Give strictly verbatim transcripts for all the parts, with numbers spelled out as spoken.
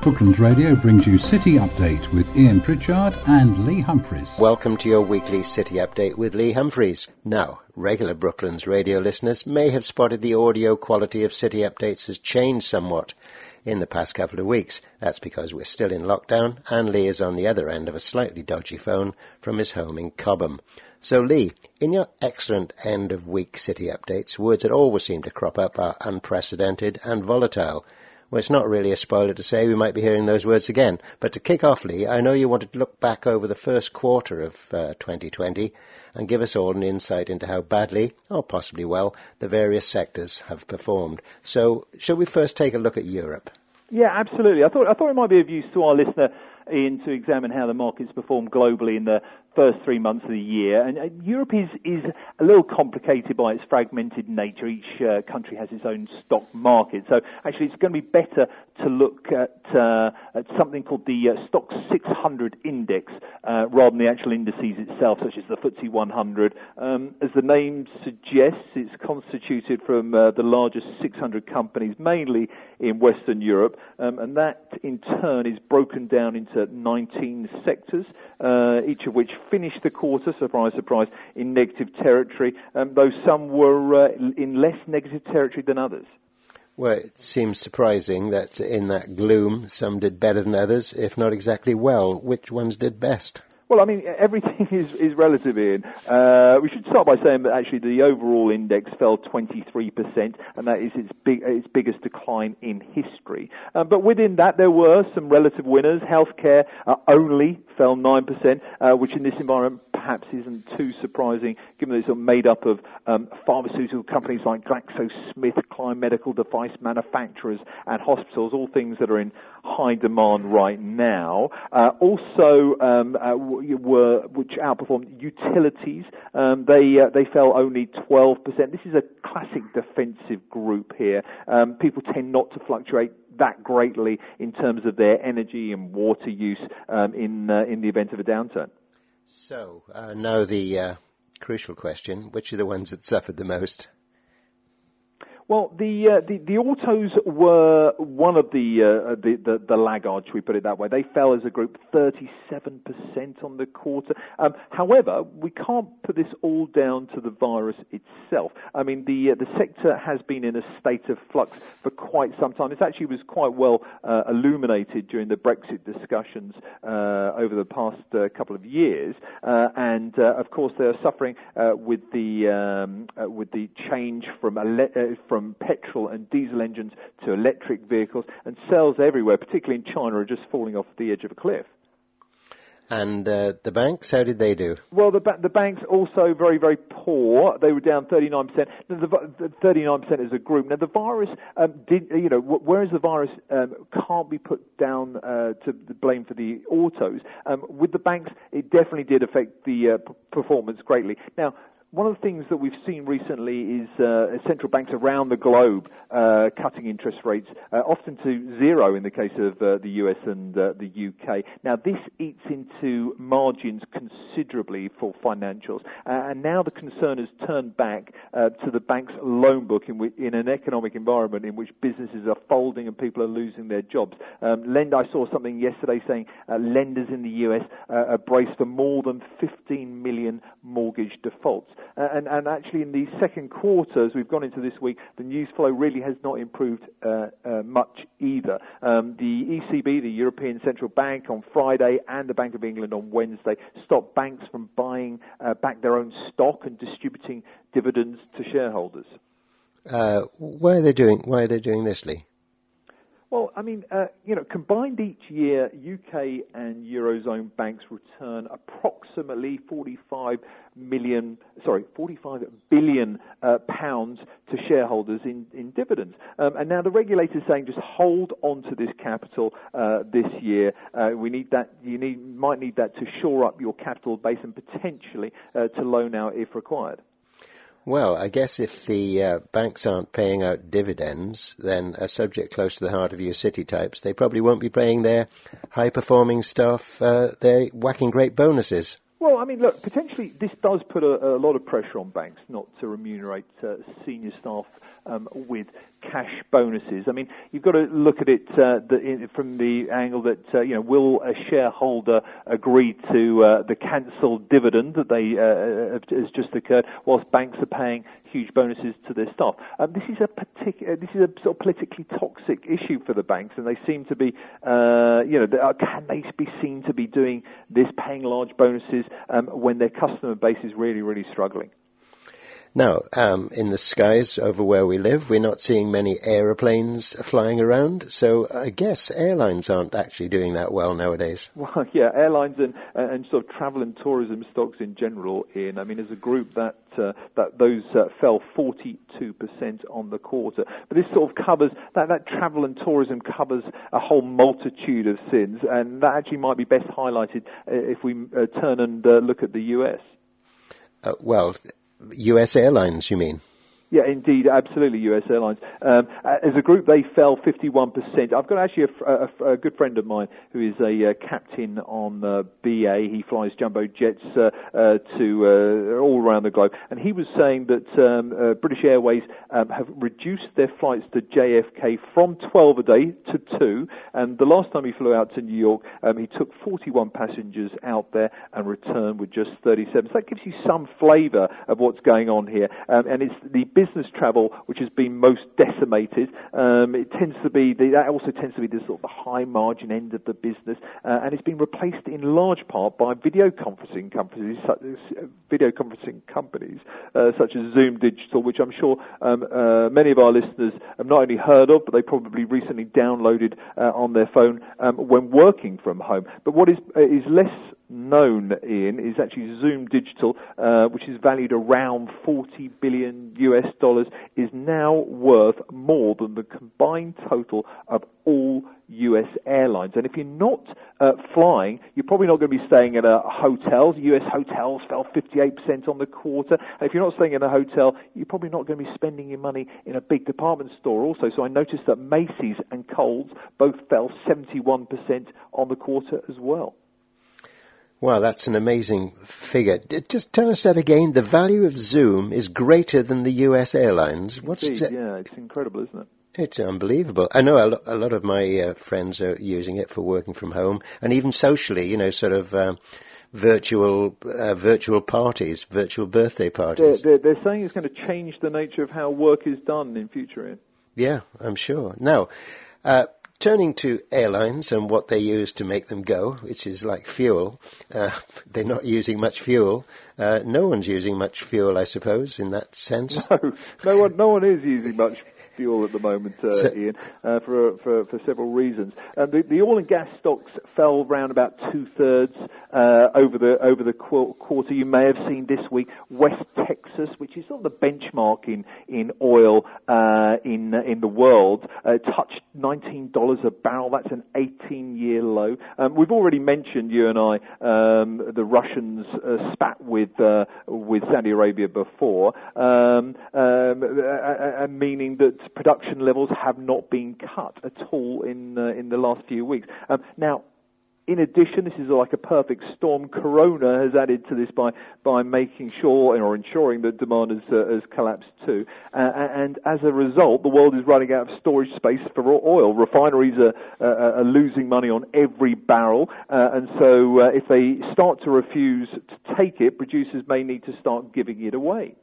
Brooklands Radio brings you City Update with Ian Pritchard and Lee Humphreys. Welcome to your weekly City Update with Lee Humphreys. Now, regular Brooklands Radio listeners may have spotted the audio quality of City Updates has changed somewhat in the past couple of weeks. That's because we're still in lockdown and Lee is on the other end of a slightly dodgy phone from his home in Cobham. So Lee, in your excellent end of week City Updates, words that always seem to crop up are unprecedented and volatile. Well, it's not really a spoiler to say we might be hearing those words again. But to kick off, Lee, I know you wanted to look back over the first quarter of uh, twenty twenty and give us all an insight into how badly, or possibly well, the various sectors have performed. So shall we first take a look at Europe? Yeah, absolutely. I thought, I thought it might be of use to our listener, Ian, to examine how the markets performed globally in the first three months of the year. And uh, Europe is, is a little complicated by its fragmented nature. Each uh, country has its own stock market. So actually it's going to be better to look at, uh, at something called the uh, Stock six hundred Index uh, rather than the actual indices itself, such as the F T S E one hundred. Um, as the name suggests, it's constituted from uh, the largest six hundred companies, mainly in Western Europe. Um, and that, in turn, is broken down into nineteen sectors, uh, each of which finished the quarter, surprise, surprise, in negative territory, um, though some were uh, in less negative territory than others. Well, it seems surprising that in that gloom, some did better than others, if not exactly well. Which ones did best? Well, I mean, everything is, is relative, Ian. Uh, we should start by saying that actually the overall index fell twenty-three percent, and that is its, big, its biggest decline in history. Uh, but within that, there were some relative winners. Healthcare uh, only fell nine percent, uh, which in this environment perhaps isn't too surprising, given that it's sort of made up of um, pharmaceutical companies like GlaxoSmithKline, medical device manufacturers, and hospitals, all things that are in high demand right now. Uh, also, um, uh, were which outperformed utilities. Um, they uh, they fell only twelve percent. This is a classic defensive group here. Um, people tend not to fluctuate that greatly in terms of their energy and water use um, in uh, in the event of a downturn. So, uh, now the uh, crucial question, which are the ones that suffered the most? Well, the, uh, the the autos were one of the, uh, the the the laggards, should we put it that way. They fell as a group thirty-seven percent on the quarter. Um, however, we can't put this all down to the virus itself. I mean, the uh, the sector has been in a state of flux for quite some time. It actually was quite well uh, illuminated during the Brexit discussions uh, over the past uh, couple of years, uh, and uh, of course they are suffering uh, with the um, uh, with the change from ele- uh, from from petrol and diesel engines to electric vehicles, and sales everywhere, particularly in China, are just falling off the edge of a cliff. And uh, the banks, how did they do? Well, the, ba- the banks also very, very poor. They were down thirty-nine percent. Now, the, the thirty-nine percent as a group. Now, the virus um, did, you know, whereas the virus um, can't be put down uh, to the blame for the autos, um, with the banks, it definitely did affect the uh, p- performance greatly. Now, one of the things that we've seen recently is uh, central banks around the globe uh, cutting interest rates, uh, often to zero in the case of uh, the U S and uh, the U K. Now, this eats into margins considerably for financials, uh, and now the concern has turned back uh, to the bank's loan book in, which, in an economic environment in which businesses are folding and people are losing their jobs. Um, lend, I saw something yesterday saying uh, lenders in the U S uh, are braced for more than fifteen million mortgage defaults. Uh, and, and actually in the second quarter, as we've gone into this week, the news flow really has not improved uh, uh, much either. Um, the E C B, the European Central Bank, on Friday, and the Bank of England on Wednesday stopped banks from buying uh, back their own stock and distributing dividends to shareholders. Uh, why are they doing, why are they doing this, Lee? Well, I mean, uh, you know, combined each year, U K and Eurozone banks return approximately forty-five million, sorry, forty-five billion uh, pounds to shareholders in, in dividends. Um, and now the regulator is saying just hold on to this capital uh, this year. Uh, we need that, you need, might need that to shore up your capital base and potentially uh, to loan out if required. Well, I guess if the uh, banks aren't paying out dividends, then a subject close to the heart of you city types, they probably won't be paying their high-performing staff uh, their whacking great bonuses. Well, I mean, look, potentially this does put a, a lot of pressure on banks not to remunerate uh, senior staff um, with cash bonuses. I mean, you've got to look at it uh, the, in, from the angle that, uh, you know, will a shareholder agree to uh, the cancelled dividend that they uh, has just occurred whilst banks are paying huge bonuses to their staff? Um, this is a particular, this is a sort of politically toxic issue for the banks, and they seem to be, uh, you know, they are, can they be seen to be doing this, paying large bonuses um, when their customer base is really, really struggling? Now, um, in the skies over where we live, we're not seeing many aeroplanes flying around, so I guess airlines aren't actually doing that well nowadays. Well, yeah, airlines and, and sort of travel and tourism stocks in general, Ian. I mean, as a group, that uh, that those uh, fell forty-two percent on the quarter. But this sort of covers, that, that travel and tourism covers a whole multitude of sins, and that actually might be best highlighted if we uh, turn and uh, look at the U S. Uh, well... U S airlines, you mean? Yeah, indeed, absolutely, U S airlines. Um, as a group, they fell fifty-one percent. I've got actually a, a, a good friend of mine who is a uh, captain on uh, B A. He flies jumbo jets uh, uh, to uh, all around the globe. And he was saying that um, uh, British Airways um, have reduced their flights to J F K from twelve a day to two. And the last time he flew out to New York, um, he took forty-one passengers out there and returned with just thirty-seven. So that gives you some flavour of what's going on here. Um, and it's the business travel which has been most decimated. Um, it tends to be the, that also tends to be the sort of the high margin end of the business, uh, and it's been replaced in large part by video conferencing companies, such as, video conferencing companies uh, such as Zoom Digital, which I'm sure um, uh, many of our listeners have not only heard of, but they probably recently downloaded uh, on their phone um, when working from home. But what is is less known, Ian, is actually Zoom Digital, uh, which is valued around forty billion US dollars, is now worth more than the combined total of all U S airlines. And if you're not uh, flying, you're probably not going to be staying in a hotel. U S hotels fell fifty-eight percent on the quarter. And if you're not staying in a hotel, you're probably not going to be spending your money in a big department store also. So I noticed that Macy's and Kohl's both fell seventy-one percent on the quarter as well. Wow, that's an amazing figure. Just tell us that again. The value of Zoom is greater than the U S airlines. What's Indeed, that? Yeah, it's incredible, isn't it? It's unbelievable. I know a, lo- a lot of my uh, friends are using it for working from home and even socially, you know, sort of um, virtual uh, virtual parties, virtual birthday parties. They're, they're, they're saying it's going to change the nature of how work is done in future, Ian. Yeah, I'm sure. Now, uh, turning to airlines and what they use to make them go, which is like fuel, uh, they're not using much fuel. Uh, no one's using much fuel, I suppose, in that sense. No, no one, no one is using much fuel at the moment, uh, so, Ian, uh, for, for for several reasons. Uh, the, the oil and gas stocks fell round about two thirds uh, over the over the qu- quarter. You may have seen this week West Texas, which is sort of the benchmark in in oil uh, in in the world, uh, touched nineteen dollars a barrel. That's an eighteen-year low. Um, we've already mentioned, you and I, um, the Russians uh, spat with uh, with Saudi Arabia before, um, um, uh, uh, meaning that production levels have not been cut at all in uh, in the last few weeks. Um, now. In addition, this is like a perfect storm. Corona has added to this by by making sure or ensuring that demand has, uh, has collapsed too. Uh, and as a result, the world is running out of storage space for oil. Refineries are, uh, are losing money on every barrel. Uh, and so uh, if they start to refuse to take it, producers may need to start giving it away.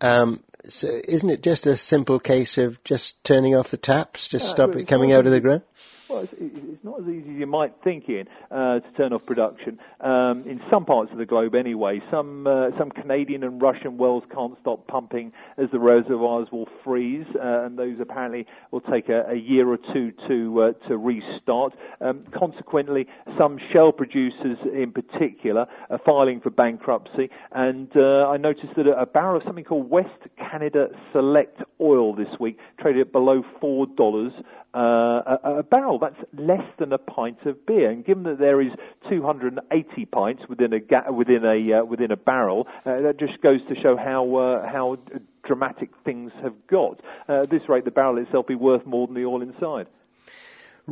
Um, so isn't it just a simple case of just turning off the taps, just yeah, stop it coming out of the ground? Well, it's, it's not as easy as you might think, Ian, uh, to turn off production. Um, in some parts of the globe anyway, some uh, some Canadian and Russian wells can't stop pumping as the reservoirs will freeze, uh, and those apparently will take a, a year or two to uh, to restart. Um, consequently, some shale producers in particular are filing for bankruptcy, and uh, I noticed that a barrel of something called West Canada Select Oil this week traded at below four dollars uh, a, a barrel. That's less than a pint of beer, and given that there is two hundred eighty pints within a ga- within a uh, within a barrel, uh, that just goes to show how uh, how dramatic things have got. Uh, at this rate, the barrel itself will be worth more than the oil inside.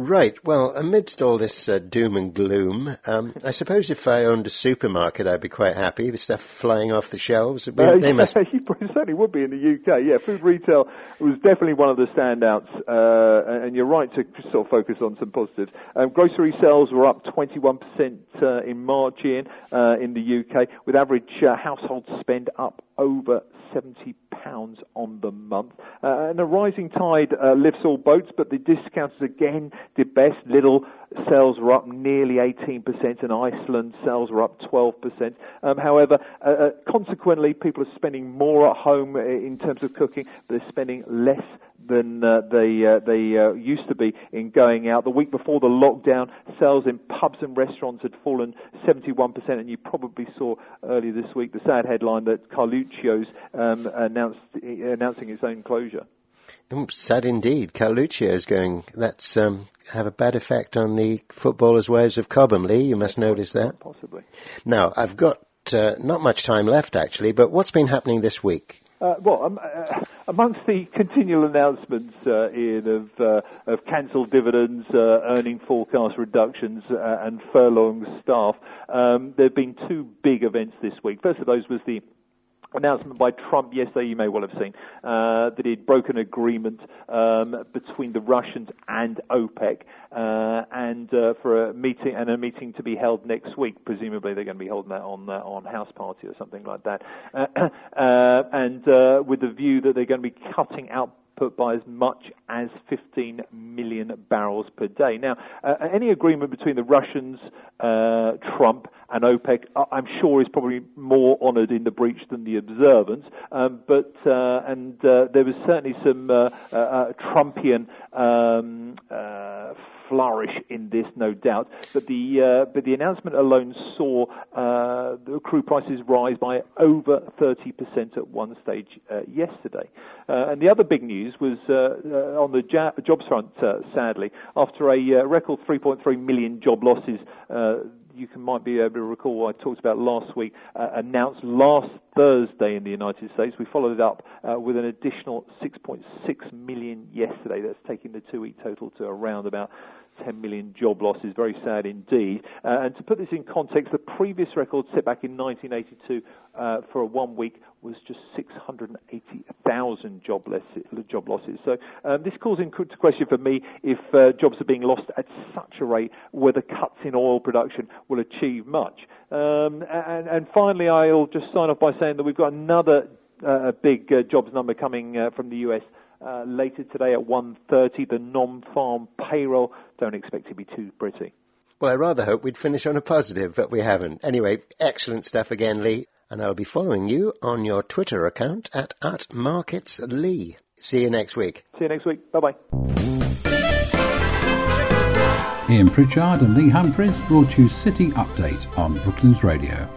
Right. Well, amidst all this uh, doom and gloom, um, I suppose if I owned a supermarket, I'd be quite happy. The stuff flying off the shelves. I mean, uh, they yeah, must... You certainly would be in the U K. Yeah, food retail was definitely one of the standouts, uh, and you're right to sort of focus on some positives. Um, grocery sales were up twenty-one percent uh, in March in, uh, in the U K, with average uh, household spend up over seventy percent. Pounds on the month. Uh, and a rising tide uh, lifts all boats, but the discounters again did best. Lidl sales were up nearly eighteen percent and Iceland sales were up twelve percent. Um, however, uh, consequently, people are spending more at home in terms of cooking, but they're spending less than uh, they uh, they uh, used to be in going out. The week before the lockdown, sales in pubs and restaurants had fallen seventy-one percent, and you probably saw earlier this week the sad headline that Carluccio's um, announced announcing its own closure. Oops, sad indeed. Carluccio's going. That's um, have a bad effect on the footballers' wives of Cobham, Lee. You must notice that. Possibly. Now, I've got uh, not much time left actually, but what's been happening this week? Uh, well, um, uh, amongst the continual announcements, uh, Ian, of, uh, of cancelled dividends, uh, earning forecast reductions, uh, and furlong staff, um, there have been two big events this week. First of those was the announcement by Trump yesterday, you may well have seen, uh, that he'd broken agreement um, between the Russians and OPEC, uh, and uh, for a meeting and a meeting to be held next week. Presumably, they're going to be holding that on uh, on house party or something like that, uh, uh, and uh, with the view that they're going to be cutting out by as much as fifteen million barrels per day. Now, uh, any agreement between the Russians, uh, Trump, and OPEC, I'm sure, is probably more honoured in the breach than the observance. Um, but uh, and uh, there was certainly some uh, uh, uh, Trumpian um, uh, flourish in this, no doubt. But the uh, but the announcement alone saw uh, the crude prices rise by over thirty percent at one stage uh, yesterday. Uh, and the other big news was uh, uh, on the jo- jobs front, uh, sadly, after a uh, record three point three million job losses, uh, you can, might be able to recall what I talked about last week, uh, announced last Thursday in the United States. We followed it up uh, with an additional six point six million yesterday. That's taking the two-week total to around about ten million job losses. Very sad indeed. Uh, and to put this in context, the previous record set back in nineteen eighty-two uh, for one week was just six hundred eighty thousand job, job losses. So um, this calls into question for me if uh, jobs are being lost at such a rate, whether cuts in oil production will achieve much. Um, and, and finally, I'll just sign off by saying that we've got another uh, big uh, jobs number coming uh, from the U S Uh, later today at one thirty, the non-farm payroll. Don't expect to be too pretty. Well, I rather hope we'd finish on a positive, but we haven't. Anyway, excellent stuff again, Lee. And I'll be following you on your Twitter account at, at MarketsLee. See you next week. See you next week. Bye-bye. Ian Pritchard and Lee Humphreys brought you City Update on Brooklyn's Radio.